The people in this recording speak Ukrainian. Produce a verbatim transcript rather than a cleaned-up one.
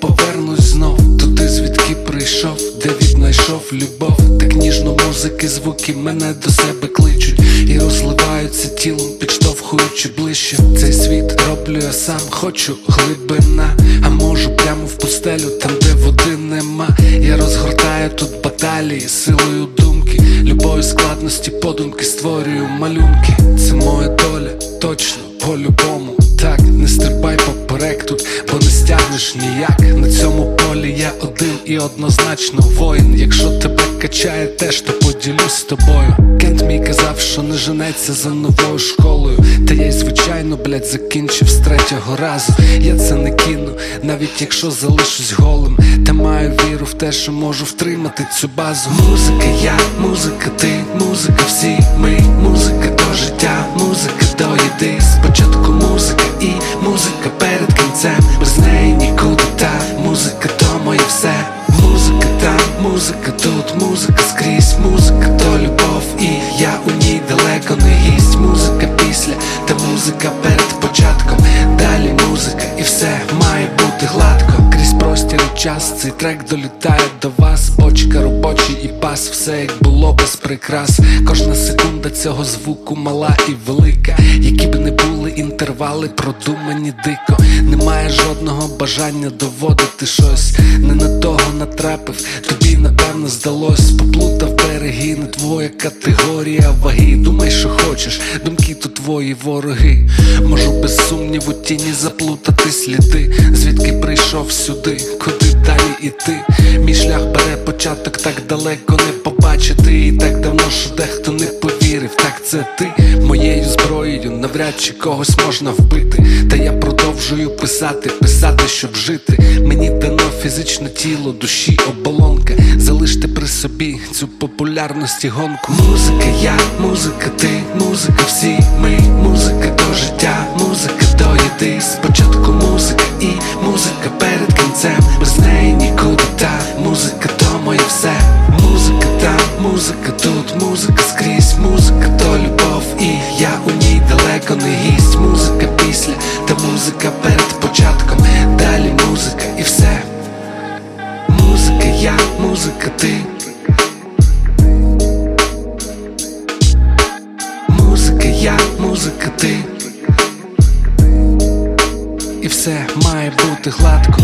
повернусь знов туди, звідки прийшов, де віднайшов любов. Так ніжно музики, звуки мене до себе кличуть і розливаються тілом, підштовхуючи ближче. Цей світ роблю я сам, хочу глибина, а можу прямо в пустелю, там де води нема. Я розгортаю тут баталії силою думки, любові складності подумки, створюю малюнки. Це моя доля, точно, по-любому. Так, не стрибай поперек тут, бо не стягнеш ніяк. На цьому полі я один і однозначно воїн. Якщо тебе качає теж, то поділюсь з тобою. Кєнт мій казав, що не женеться за новою школою, та я й звичайно, блядь, закінчив з третього разу. Я це не кину, навіть якщо залишусь голим, та маю віру в те, що можу втримати цю базу. Музика я, музика ти, музика всі ми, музика до життя, музика до їди. Спочатку музика і музика перед кінцем, без неї нікуди, та музика то моє все. Музика там, музика тут, музика скрізь, музика то любов, і я у ній далеко не гість. Музика після, та музика перед початком, далі музика і все має бути гладко. Крізь простір і час цей трек долітає до вас, бочка, робочий і бас, все як було без прикрас. Кожна секунда цього звуку мала і велика, які б не були інтервали, продумані дико. Немає жодного бажання доводити щось, не на того натрапив, тобі напевно здалось. Поплутав береги, не твоя категорія ваги. Думай, що хочеш, думки то твої вороги. Можу без сумніву тіні заплутати сліди, звідки прийшов сюди, куди далі іти. Мій шлях бере початок, так далеко не побачити, і так давно, що дехто не повірив. Так це ти, моєю зброєю навряд чи когось можна вбити. Та я продовжую писати, писати, щоб жити. Мені дано фізичне тіло, душі оболонка. Залиште при собі цю популярність і гонку. Музика я, музика ти, музика всі ми, музика до життя, музика до їди. Спочатку музика і музика перед кінцем, без неї нікуди, та музика то моє все. Музика там, музика тут, музика скрізь, музика то любов, і я у ній далеко не гість. Музика після, та музика перед початком, далі музика і все. Музика я, музика ти, музика я, музика ти, і все має бути гладко.